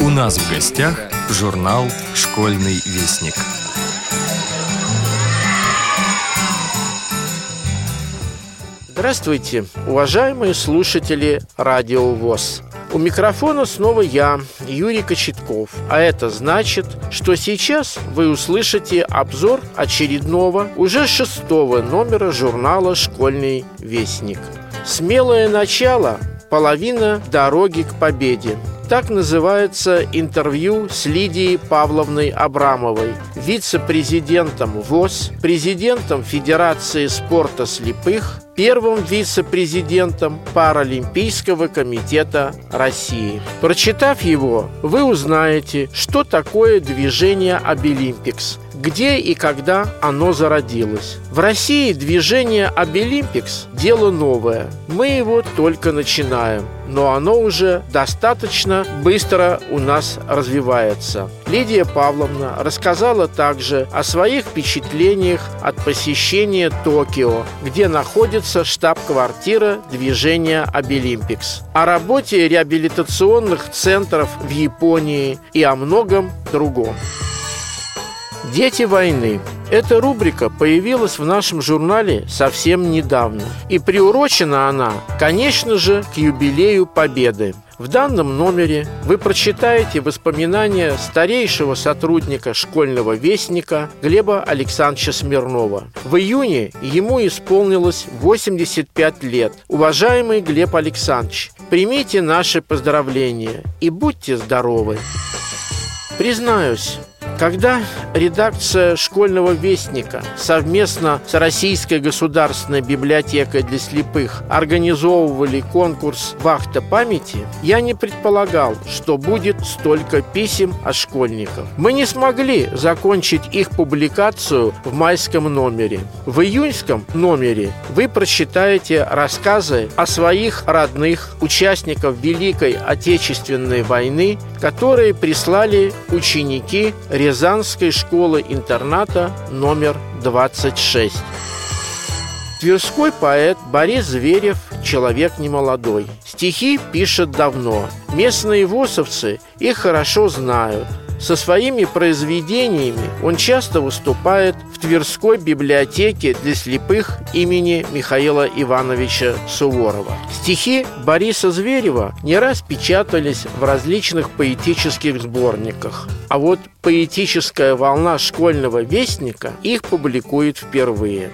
У нас в гостях журнал «Школьный вестник». Здравствуйте, уважаемые слушатели Радио ВОС. У микрофона снова я, Юрий Кочетков. А это значит, что сейчас вы услышите обзор очередного, уже 6-го номера журнала «Школьный вестник». «Смелое начало. Половина дороги к победе». Так называется интервью с Лидией Павловной Абрамовой, вице-президентом ВОС, президентом Федерации спорта слепых, первым вице-президентом Паралимпийского комитета России. Прочитав его, вы узнаете, что такое движение «Обилимпикс», где и когда оно зародилось. В России движение «Обилимпикс» – дело новое. Мы его только начинаем, но оно уже достаточно быстро у нас развивается. Лидия Павловна рассказала также о своих впечатлениях от посещения Токио, где находится штаб-квартира движения «Обилимпикс», о работе реабилитационных центров в Японии и о многом другом. «Дети войны». Эта рубрика появилась в нашем журнале совсем недавно. И приурочена она, конечно же, к юбилею Победы. В данном номере вы прочитаете воспоминания старейшего сотрудника «Школьного вестника» Глеба Александровича Смирнова. В июне ему исполнилось 85 лет. Уважаемый Глеб Александрович, примите наши поздравления и будьте здоровы. Признаюсь, когда редакция «Школьного вестника» совместно с Российской государственной библиотекой для слепых организовывали конкурс «Вахта памяти», я не предполагал, что будет столько писем от школьников. Мы не смогли закончить их публикацию в майском номере. В июньском номере вы прочитаете рассказы о своих родных, участников Великой Отечественной войны, которые прислали ученики Казанской школы-интерната номер 26. Тверской поэт Борис Зверев человек немолодой. Стихи пишет давно. Местные восовцы их хорошо знают. Со своими произведениями он часто выступает в Тверской библиотеке для слепых имени Михаила Ивановича Суворова. Стихи Бориса Зверева не раз печатались в различных поэтических сборниках. А вот поэтическая волна «Школьного вестника» их публикует впервые.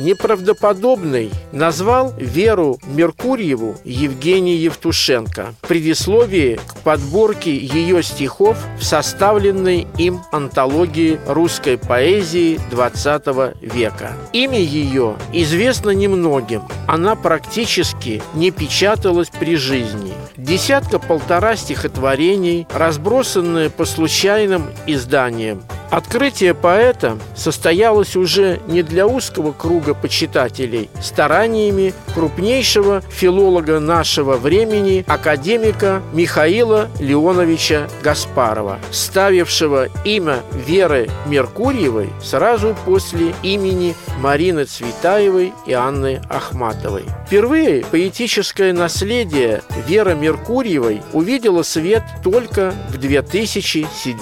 Неправдоподобный назвал Веру Меркурьеву Евгений Евтушенко в предисловии к подборке ее стихов в составленной им антологии русской поэзии XX века. Имя ее известно немногим. Она практически не печаталась при жизни. Десятка-полтора стихотворений, разбросанные по случайным изданиям. Открытие поэта состоялось уже не для узкого круга почитателей, стараниями крупнейшего филолога нашего времени, академика Михаила Леоновича Гаспарова, ставившего имя Веры Меркурьевой сразу после имени Марины Цветаевой и Анны Ахматовой. Впервые поэтическое наследие Веры Меркурьевой увидело свет только в 2007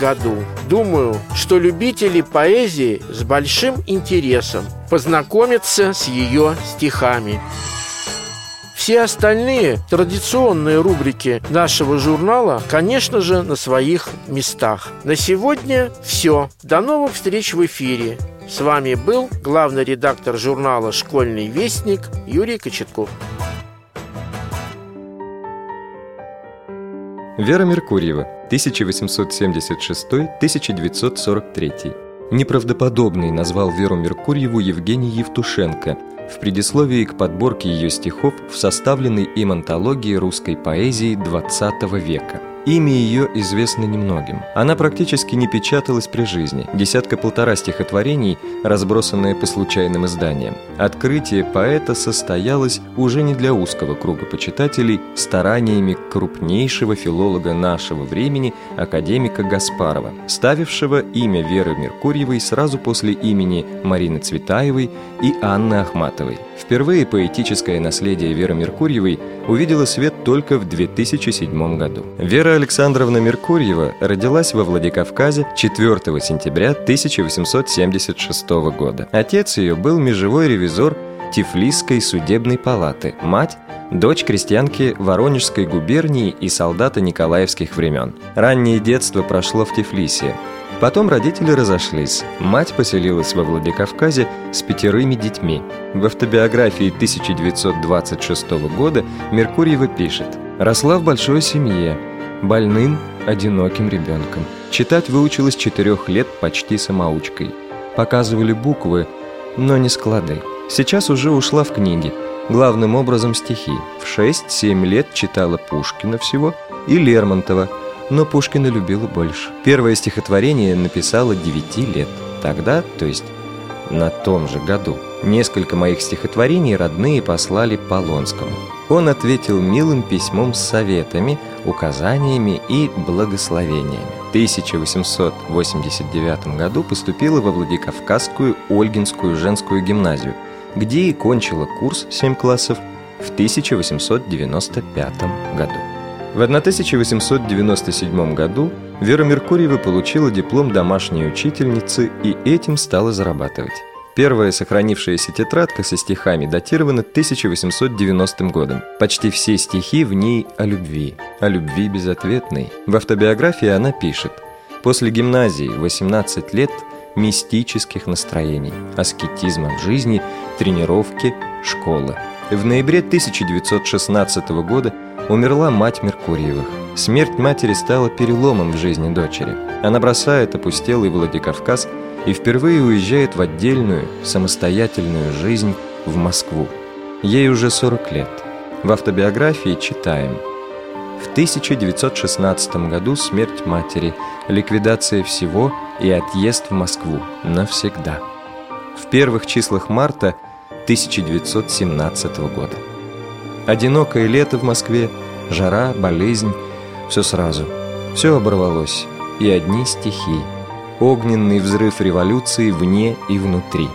году. Думаю, что любители поэзии с большим интересом познакомятся с ее стихами. Все остальные традиционные рубрики нашего журнала, конечно же, на своих местах. На сегодня все. До новых встреч в эфире. С вами был главный редактор журнала «Школьный вестник» Юрий Кочетков. Вера Меркурьева, 1876-1943. Неправдоподобный назвал Веру Меркурьеву Евгений Евтушенко в предисловии к подборке ее стихов в составленной им антологии русской поэзии XX века. Имя ее известно немногим. Она практически не печаталась при жизни. Десятка-полтора стихотворений, разбросанные по случайным изданиям. Открытие поэта состоялось уже не для узкого круга почитателей, стараниями крупнейшего филолога нашего времени, академика Гаспарова, ставившего имя Веры Меркурьевой сразу после имени Марины Цветаевой и Анны Ахматовой. Впервые поэтическое наследие Веры Меркурьевой увидело свет только в 2007 году. Вера Александровна Меркурьева родилась во Владикавказе 4 сентября 1876 года. Отец ее был межевой ревизор Тифлисской судебной палаты, мать – дочь крестьянки Воронежской губернии и солдата николаевских времен. Раннее детство прошло в Тифлисе. Потом родители разошлись. Мать поселилась во Владикавказе с 5 детьми. В автобиографии 1926 года Меркурьева пишет: «Росла в большой семье, больным, одиноким ребенком. Читать выучилась 4 лет почти самоучкой. Показывали буквы, но не склады. Сейчас уже ушла в книги, главным образом стихи. В 6-7 лет читала Пушкина всего и Лермонтова, но Пушкина любила больше. Первое стихотворение написала 9 лет. Тогда, то есть на том же году, несколько моих стихотворений родные послали Полонскому. Он ответил милым письмом с советами, указаниями и благословениями. В 1889 году поступила во Владикавказскую Ольгинскую женскую гимназию, где и кончила курс 7 классов в 1895 году. В 1897 году Вера Меркурьева получила диплом домашней учительницы и этим стала зарабатывать. Первая сохранившаяся тетрадка со стихами датирована 1890 годом. Почти все стихи в ней о любви безответной. В автобиографии она пишет: «После гимназии 18 лет мистических настроений, аскетизма в жизни, тренировки, школы». В ноябре 1916 года умерла мать Меркурьевых. Смерть матери стала переломом в жизни дочери. Она бросает опустелый Владикавказ и впервые уезжает в отдельную, самостоятельную жизнь в Москву. Ей уже 40 лет. В автобиографии читаем: «В 1916 году смерть матери, ликвидация всего и отъезд в Москву навсегда». В первых числах марта 1917 года. Одинокое лето в Москве, жара, болезнь, все сразу. Все оборвалось, и одни стихи. Огненный взрыв революции вне и внутри.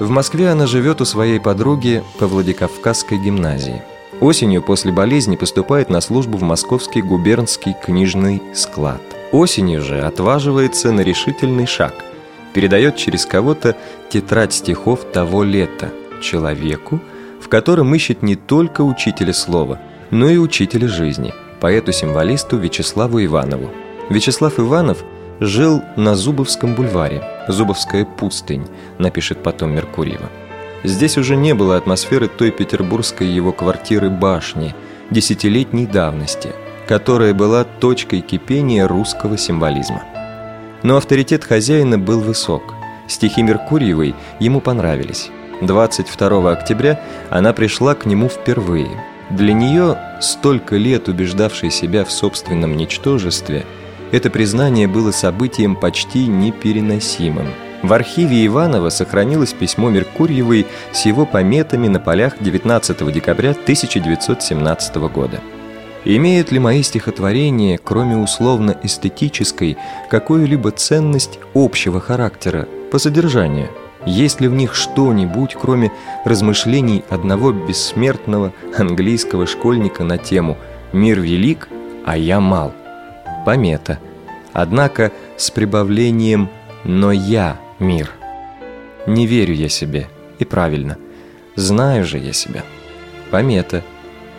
В Москве она живет у своей подруги по Владикавказской гимназии. Осенью после болезни поступает на службу в Московский губернский книжный склад. Осенью же отваживается на решительный шаг. Передает через кого-то тетрадь стихов того лета человеку, в котором ищет не только учителя слова, но и учителя жизни, поэту-символисту Вячеславу Иванову. Вячеслав Иванов жил на Зубовском бульваре, Зубовская пустынь, напишет потом Меркурьева. Здесь уже не было атмосферы той петербургской его квартиры-башни десятилетней давности, которая была точкой кипения русского символизма. Но авторитет хозяина был высок, стихи Меркурьевой ему понравились. 22 октября она пришла к нему впервые. Для нее, столько лет убеждавшей себя в собственном ничтожестве, это признание было событием почти непереносимым. В архиве Иванова сохранилось письмо Меркурьевой с его пометами на полях 19 декабря 1917 года. «Имеют ли мои стихотворения, кроме условно-эстетической, какую-либо ценность общего характера по содержанию? Есть ли в них что-нибудь, кроме размышлений одного бессмертного английского школьника на тему «Мир велик, а я мал»?» Помета. Однако с прибавлением «но я мир». «Не верю я себе». И правильно. «Знаю же я себя». Помета.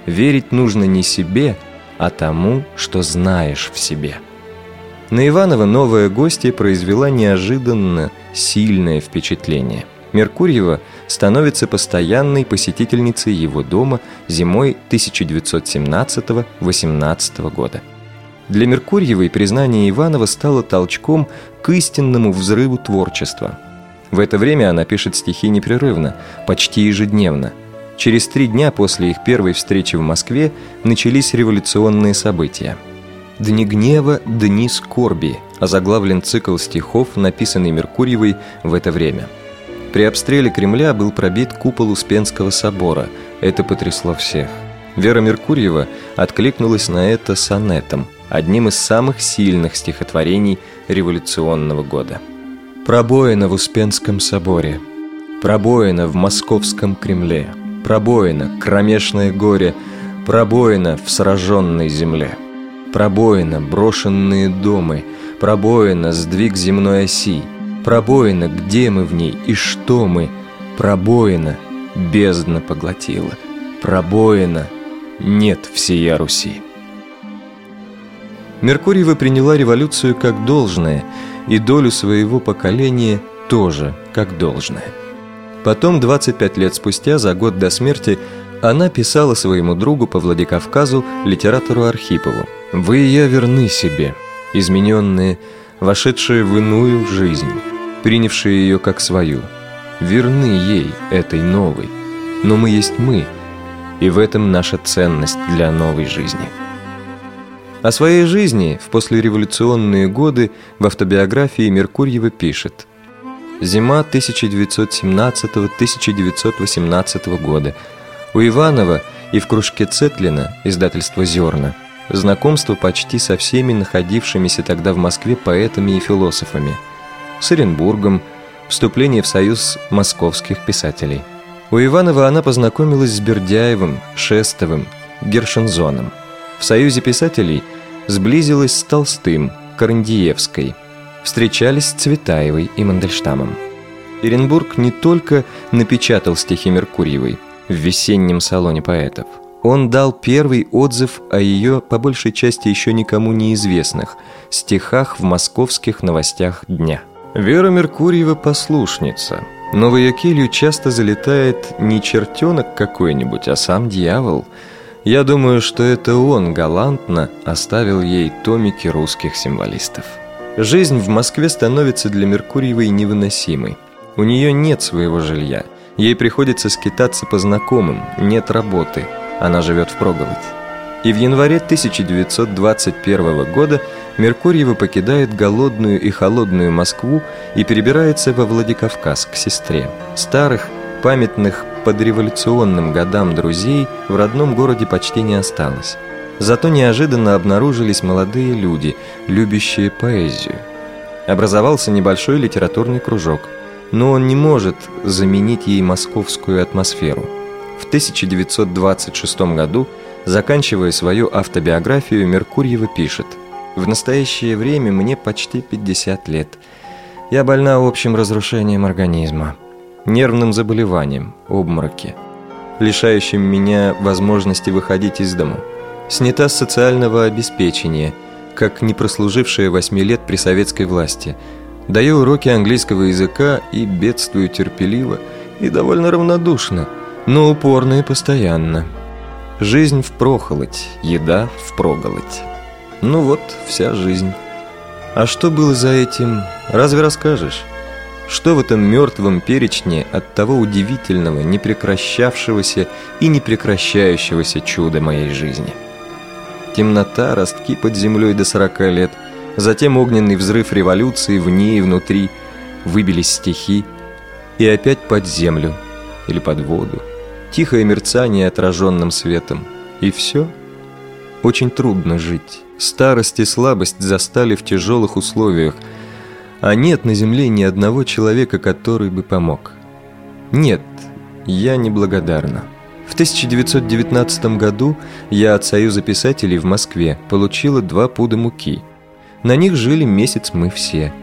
Верить нужно не себе, а тому, что знаешь в себе. На Иванова новая гостья произвела неожиданно сильное впечатление. Меркурьева становится постоянной посетительницей его дома зимой 1917-18 года. Для Меркурьевой признание Иванова стало толчком к истинному взрыву творчества. В это время она пишет стихи непрерывно, почти ежедневно. Через 3 дня после их первой встречи в Москве начались революционные события. «Дни гнева, дни скорби», озаглавлен цикл стихов, написанный Меркурьевой в это время. При обстреле Кремля был пробит купол Успенского собора. Это потрясло всех. Вера Меркурьева откликнулась на это сонетом, одним из самых сильных стихотворений революционного года. «Пробоина в Успенском соборе, пробоина в московском Кремле, пробоина, кромешное горе, пробоина в сраженной земле, пробоина, брошенные дома, пробоина, сдвиг земной оси, пробоина, где мы в ней и что мы, пробоина, бездна поглотила, пробоина, нет всея Руси». Меркурьева приняла революцию как должное, и долю своего поколения тоже как должное. Потом, 25 лет спустя, за год до смерти, она писала своему другу по Владикавказу, литератору Архипову: «Вы и я верны себе, измененные, вошедшие в иную жизнь, принявшие ее как свою, верны ей, этой новой, но мы есть мы, и в этом наша ценность для новой жизни». О своей жизни в послереволюционные годы в автобиографии Меркурьева пишет: «Зима 1917-1918 года. У Иванова и в кружке Цетлина, издательство «Зерна», знакомство почти со всеми находившимися тогда в Москве поэтами и философами, с Оренбургом, вступление в Союз московских писателей. У Иванова она познакомилась с Бердяевым, Шестовым, Гершензоном. В Союзе писателей сблизилась с Толстым, Карандиевской. Встречались с Цветаевой и Мандельштамом». Оренбург не только напечатал стихи Меркурьевой в весеннем салоне поэтов. Он дал первый отзыв о ее, по большей части, еще никому неизвестных стихах в московских новостях дня. «Вера Меркурьева послушница, но в ее келью часто залетает не чертенок какой-нибудь, а сам дьявол. Я думаю, что это он галантно оставил ей томики русских символистов». Жизнь в Москве становится для Меркурьевой невыносимой. У нее нет своего жилья. Ей приходится скитаться по знакомым, нет работы. Она живет впроголодь. И в январе 1921 года Меркурьева покидает голодную и холодную Москву и перебирается во Владикавказ к сестре. Старых, памятных подреволюционным годам друзей в родном городе почти не осталось. Зато неожиданно обнаружились молодые люди, любящие поэзию. Образовался небольшой литературный кружок, но он не может заменить ей московскую атмосферу. В 1926 году, заканчивая свою автобиографию, Меркурьева пишет: «В настоящее время мне почти 50 лет. Я больна общим разрушением организма, нервным заболеванием, обмороке, лишающим меня возможности выходить из дому, снята с социального обеспечения, как не прослужившая 8 лет при советской власти, даю уроки английского языка и бедствую терпеливо и довольно равнодушно, но упорно и постоянно. Жизнь впрохолодь, еда впроголодь. Ну вот, вся жизнь. А что было за этим, разве расскажешь? Что в этом мертвом перечне от того удивительного, непрекращавшегося и непрекращающегося чуда моей жизни? Темнота, ростки под землей до 40 лет, затем огненный взрыв революции вне и внутри, выбились стихи, и опять под землю или под воду, тихое мерцание отраженным светом, и все. Очень трудно жить. Старость и слабость застали в тяжелых условиях, а нет на земле ни одного человека, который бы помог. Нет, я неблагодарна. В 1919 году я от Союза писателей в Москве получила 2 пуда муки. На них жили месяц мы все.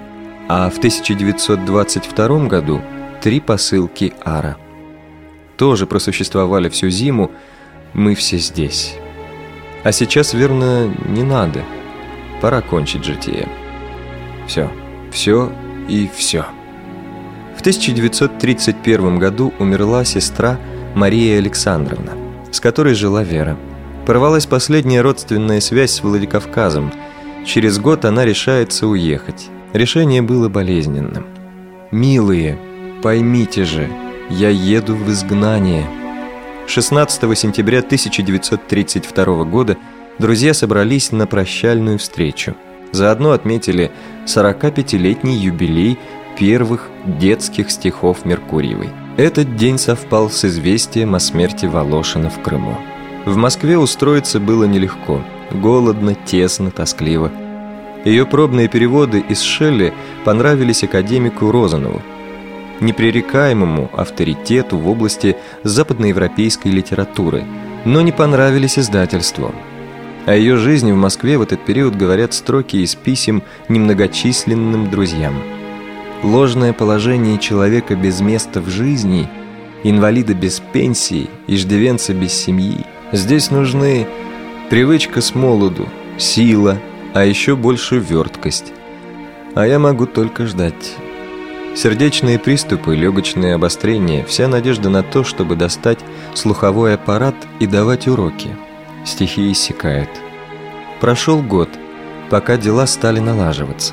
А в 1922 году 3 посылки ара. Тоже просуществовали всю зиму, мы все здесь. А сейчас, верно, не надо. Пора кончить житие. Все. Все и все». В 1931 году умерла сестра Мария Александровна, с которой жила Вера. Порвалась последняя родственная связь с Владикавказом. Через год она решается уехать. Решение было болезненным. «Милые, поймите же, я еду в изгнание». 16 сентября 1932 года друзья собрались на прощальную встречу. Заодно отметили 45-летний юбилей первых детских стихов Меркурьевой. Этот день совпал с известием о смерти Волошина в Крыму. В Москве устроиться было нелегко. Голодно, тесно, тоскливо. Ее пробные переводы из Шелли понравились академику Розанову, непререкаемому авторитету в области западноевропейской литературы, но не понравились издательству. О ее жизни в Москве в этот период говорят строки из писем немногочисленным друзьям. Ложное положение человека без места в жизни, инвалида без пенсии, иждивенца без семьи. Здесь нужны привычка с молоду, сила, а еще больше верткость. А я могу только ждать. Сердечные приступы, легочные обострения, вся надежда на то, чтобы достать слуховой аппарат и давать уроки. Стихи иссякают. Прошел год, пока дела стали налаживаться.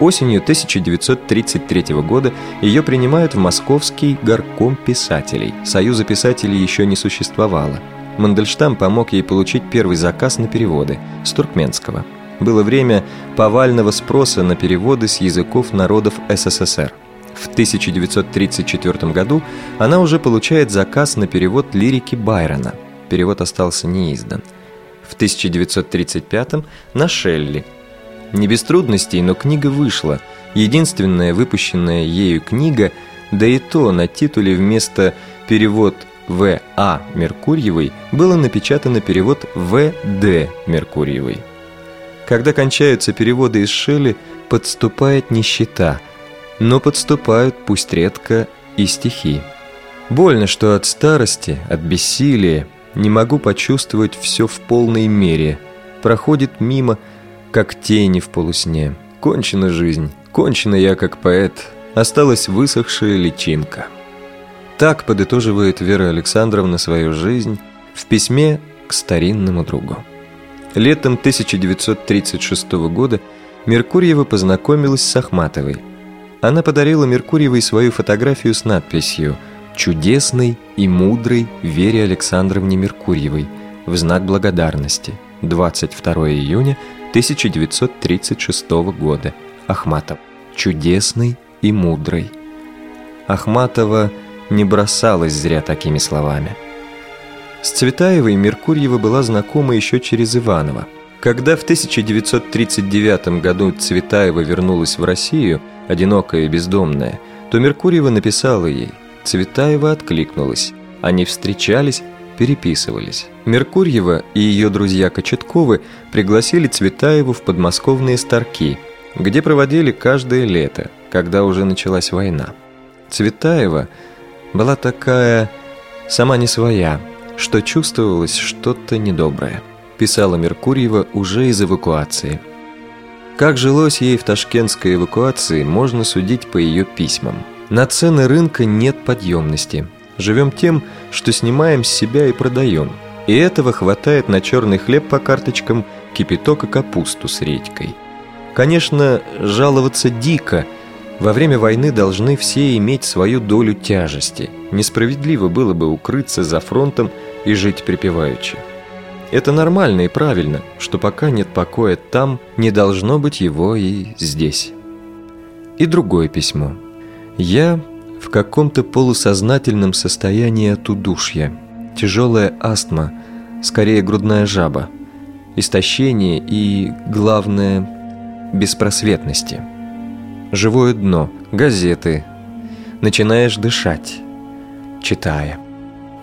Осенью 1933 года ее принимают в Московский горком писателей. Союза писателей еще не существовало. Мандельштам помог ей получить первый заказ на переводы с туркменского. Было время повального спроса на переводы с языков народов СССР. В 1934 году она уже получает заказ на перевод лирики Байрона. Перевод остался неиздан. В 1935-м на Шелли. Не без трудностей, но книга вышла. Единственная выпущенная ею книга, да и то на титуле вместо «Перевод В.А. Меркурьевой» было напечатано «Перевод В.Д. Меркурьевой». Когда кончаются переводы из Шелли, подступает нищета, но подступают, пусть редко, и стихи. Больно, что от старости, от бессилия не могу почувствовать все в полной мере. Проходит мимо, как тени в полусне. Кончена жизнь, кончена я как поэт. Осталась высохшая личинка. Так подытоживает Вера Александровна свою жизнь в письме к старинному другу. Летом 1936 года Меркурьева познакомилась с Ахматовой. Она подарила Меркурьевой свою фотографию с надписью «Чудесной и мудрой Вере Александровне Меркурьевой» в знак благодарности. 22 июня 1936 года. Ахматова. «Чудесной и мудрой». Ахматова не бросалась зря такими словами. С Цветаевой Меркурьева была знакома еще через Иванова. Когда в 1939 году Цветаева вернулась в Россию, одинокая и бездомная, то Меркурьева написала ей. Цветаева откликнулась. Они встречались, переписывались. Меркурьева и ее друзья Кочетковы пригласили Цветаеву в подмосковные Старки, где проводили каждое лето, когда уже началась война. Цветаева была такая сама не своя, что чувствовалось что-то недоброе, писала Меркурьева уже из эвакуации. Как жилось ей в ташкентской эвакуации, можно судить по ее письмам. На цены рынка нет подъемности. Живем тем, что снимаем с себя и продаем. И этого хватает на черный хлеб по карточкам, кипяток и капусту с редькой. Конечно, жаловаться дико. Во время войны должны все иметь свою долю тяжести. Несправедливо было бы укрыться за фронтом и жить припеваючи. Это нормально и правильно, что пока нет покоя там, не должно быть его и здесь. И другое письмо. Я в каком-то полусознательном состоянии от удушья. Тяжелая астма, скорее грудная жаба. Истощение и, главное, беспросветности. Живое дно, газеты. Начинаешь дышать, читая.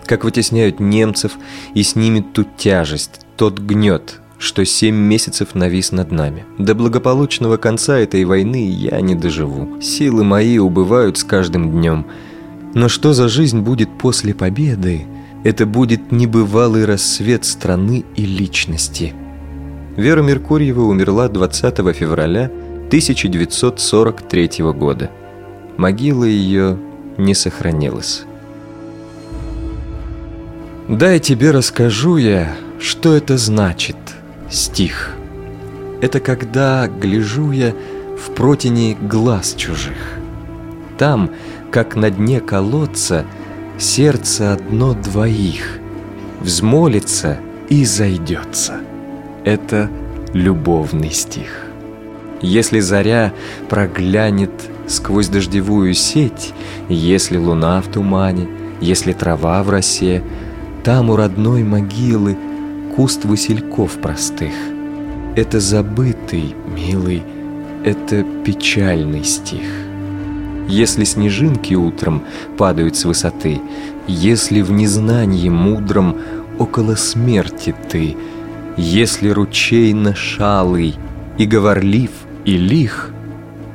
Как вытесняют немцев, и с ними ту тяжесть, тот гнет, что 7 месяцев навис над нами. До благополучного конца этой войны я не доживу. Силы мои убывают с каждым днем. Но что за жизнь будет после победы? Это будет небывалый рассвет страны и личности. Вера Меркурьева умерла 20 февраля 1943 года. Могила ее не сохранилась. «Дай тебе расскажу я, что это значит». Стих. Это когда гляжу я в протяни глаз чужих. Там, как на дне колодца, сердце одно двоих взмолится и зайдется. это любовный стих. Если заря проглянет сквозь дождевую сеть, если луна в тумане, если трава в росе, там у родной могилы куст васильков простых. Это забытый, милый, это печальный стих. Если снежинки утром падают с высоты, если в незнании мудром около смерти ты, если ручей нашалый и говорлив, и лих,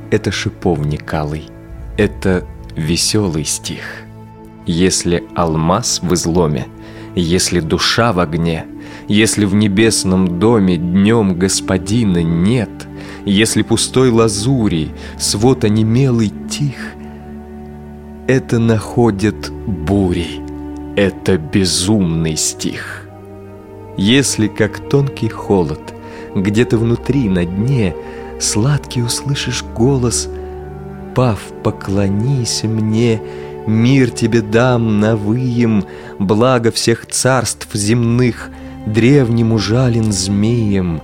это шиповник алый, это веселый стих. Если алмаз в изломе, если душа в огне, если в небесном доме днем господина нет, если пустой лазури свод онемелый тих, это находят бури, это безумный стих. Если, как тонкий холод, где-то внутри, на дне, сладкий услышишь голос: «Пав, поклонись мне, мир тебе дам навыем, благо всех царств земных, древним ужален змеем»,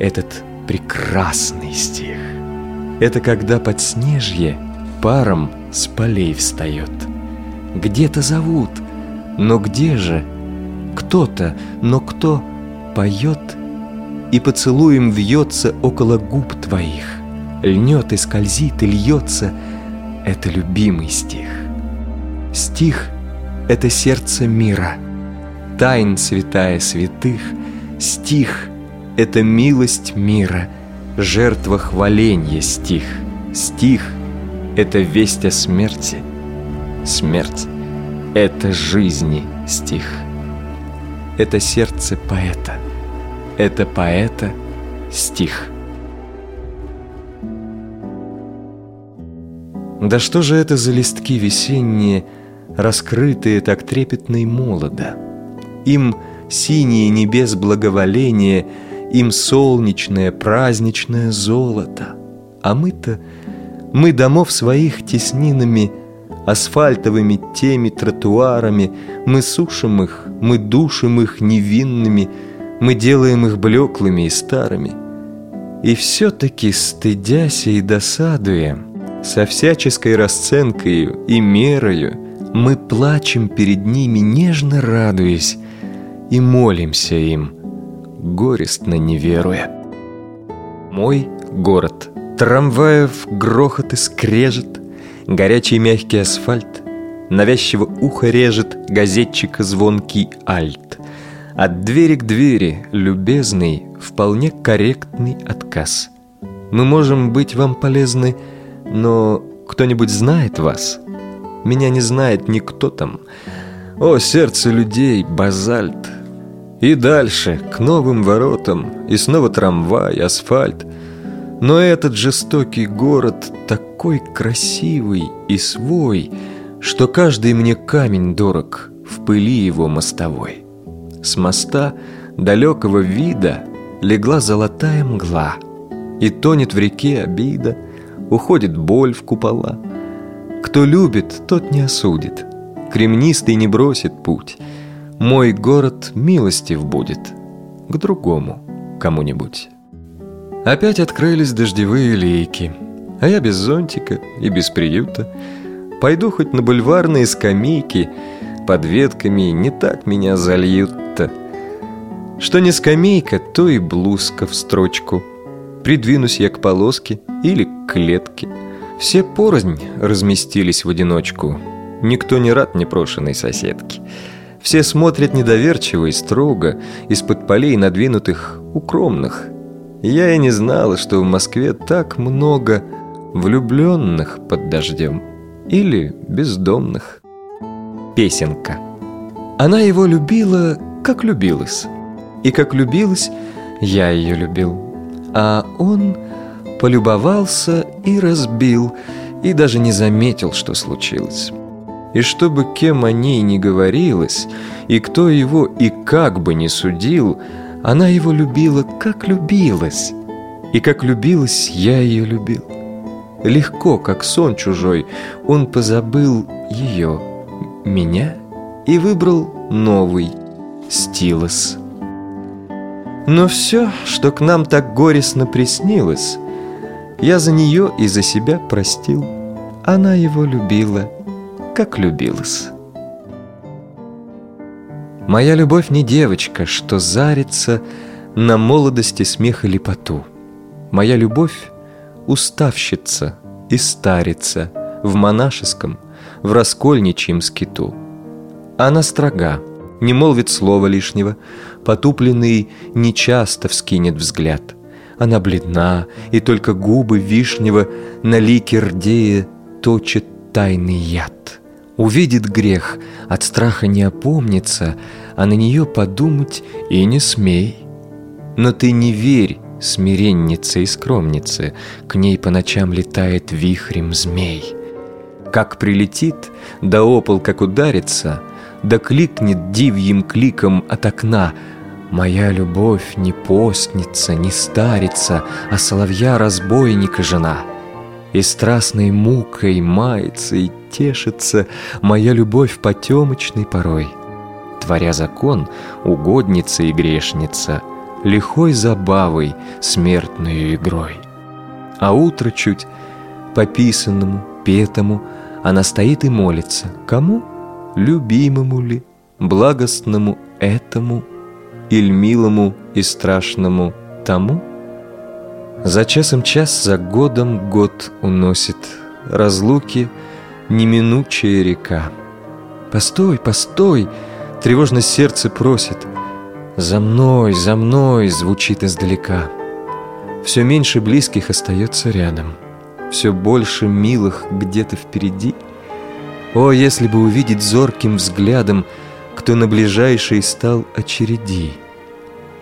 этот прекрасный стих. Это когда подснежье паром с полей встает. Где-то зовут, но где же? Кто-то, но кто поет, и поцелуем вьется около губ твоих, льнет и скользит, и льется. Это любимый стих. Стих — это сердце мира, тайн святая святых. Стих — это милость мира, жертва хваленья стих. Стих — это весть о смерти, смерть — это жизни стих. Это сердце поэта, это поэта стих. Да что же это за листки весенние, раскрытые так трепетно и молодо? Им синие небес благоволение, им солнечное праздничное золото. А мы-то, мы домов своих теснинами, асфальтовыми теми тротуарами, мы сушим их, мы душим их невинными, мы делаем их блеклыми и старыми. И все-таки, стыдясь и досадуя, со всяческой расценкою и мерою, мы плачем перед ними, нежно радуясь, и молимся им, горестно не веруя. Мой город. Трамваев грохот и скрежет, горячий мягкий асфальт, навязчиво ухо режет газетчика звонкий альт. От двери к двери, любезный, вполне корректный отказ. Мы можем быть вам полезны, но кто-нибудь знает вас? Меня не знает никто там. О, сердце людей, базальт. И дальше, к новым воротам, и снова трамвай, асфальт. Но этот жестокий город такой красивый и свой, что каждый мне камень дорог в пыли его мостовой. С моста далекого вида легла золотая мгла, и тонет в реке обида, уходит боль в купола. Кто любит, тот не осудит, кремнистый не бросит путь. Мой город милостив будет к другому кому-нибудь. Опять открылись дождевые лейки, а я без зонтика и без приюта. Пойду хоть на бульварные скамейки, под ветками не так меня зальют-то. Что не скамейка, то и блузка в строчку. Придвинусь я к полоске или к клетке. Все порознь разместились в одиночку, никто не рад непрошенной соседке. Все смотрят недоверчиво и строго, из-под полей надвинутых укромных. Я и не знала, что в Москве так много влюбленных под дождем или бездомных. Песенка. Она его любила, как любилась, и как любилась, я ее любил. А он полюбовался и разбил, и даже не заметил, что случилось. И чтобы кем о ней ни говорилось, и кто его и как бы ни судил, она его любила, как любилась, и как любилась, я ее любил. Легко, как сон чужой, он позабыл ее, меня, и выбрал новый стилос. Но все, что к нам так горестно приснилось, я за нее и за себя простил. Она его любила, как любилась. Моя любовь не девочка, что зарится на молодости, смех и лепоту. Моя любовь уставщица и старица в монашеском, в раскольничьем скиту. Она строга, не молвит слова лишнего, потупленный нечасто вскинет взгляд. Она бледна, и только губы вишнего на лике рдея точит тайный яд. Увидит грех, от страха не опомнится, а на нее подумать и не смей. Но ты не верь, смиренница и скромница, к ней по ночам летает вихрем змей. Как прилетит, да опол как ударится, да кликнет дивьим кликом от окна. Моя любовь не постница, не старица, а соловья-разбойника жена. И страстной мукой мается и тешится моя любовь потемочной порой. Творя закон, угодница и грешница, лихой забавой, смертную игрой. А утро чуть, по писанному, петому, она стоит и молится. Кому? Любимому ли, благостному этому, иль милому и страшному тому? За часом час, за годом год уносит разлуки неминучая река. Постой, постой, тревожно сердце просит. За мной звучит издалека. Все меньше близких остается рядом, все больше милых где-то впереди. О, если бы увидеть зорким взглядом, кто на ближайшей стал очереди,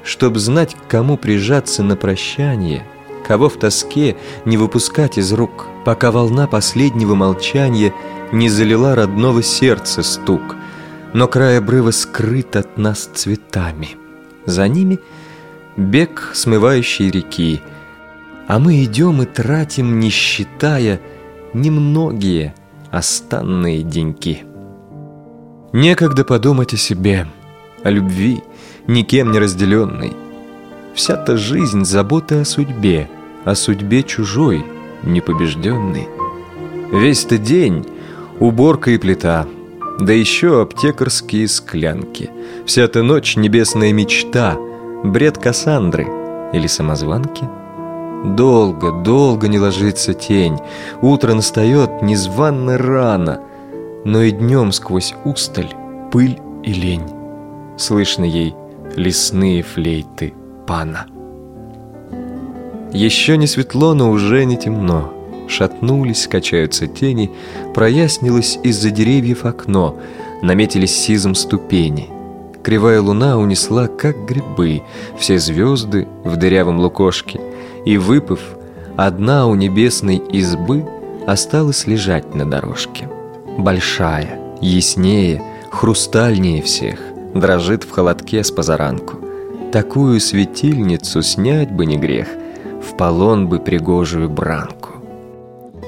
чтоб знать, к кому прижаться на прощание, кого в тоске не выпускать из рук, пока волна последнего молчания не залила родного сердца стук, но край обрыва скрыт от нас цветами. За ними бег смывающей реки, а мы идем и тратим, не считая, немногие останные деньки. Некогда подумать о себе, о любви, никем не разделенной. Вся та жизнь — забота о судьбе чужой, непобежденной. Весь-то день — уборка и плита, да еще аптекарские склянки. Вся та ночь — небесная мечта, бред Кассандры или самозванки. Долго, долго не ложится тень, утро настает незванно рано, но и днем сквозь усталь, пыль и лень слышны ей лесные флейты пана. Еще не светло, но уже не темно. Шатнулись, качаются тени, прояснилось из-за деревьев окно, наметились сизом ступени. Кривая луна унесла, как грибы, все звезды в дырявом лукошке, и, выпав, одна у небесной избы осталась лежать на дорожке. Большая, яснее, хрустальнее всех, дрожит в холодке с позаранку. Такую светильницу снять бы не грех, в полон бы пригожую бранку.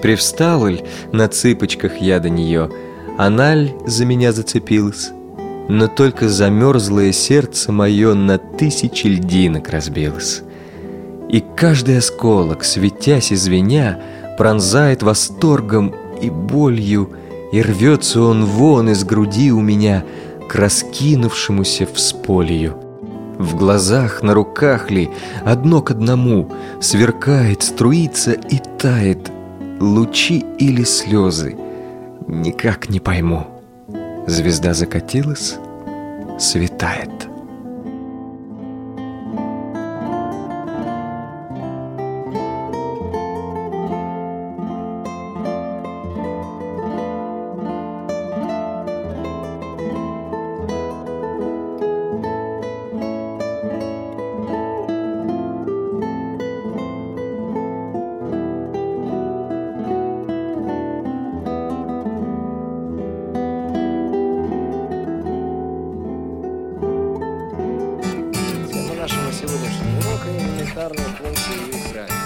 Привстал ль на цыпочках я до нее, она ль за меня зацепилась, но только замерзлое сердце мое на тысячи льдинок разбилось. И каждый осколок, светясь и звеня, пронзает восторгом и болью, и рвется он вон из груди у меня к раскинувшемуся всполью. В глазах, на руках ли, одно к одному, сверкает, струится и тает. Лучи или слезы, никак не пойму. Звезда закатилась, светает. Сегодняшний урок элементарной функции в Израиле.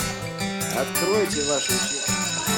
Откройте вашу часть.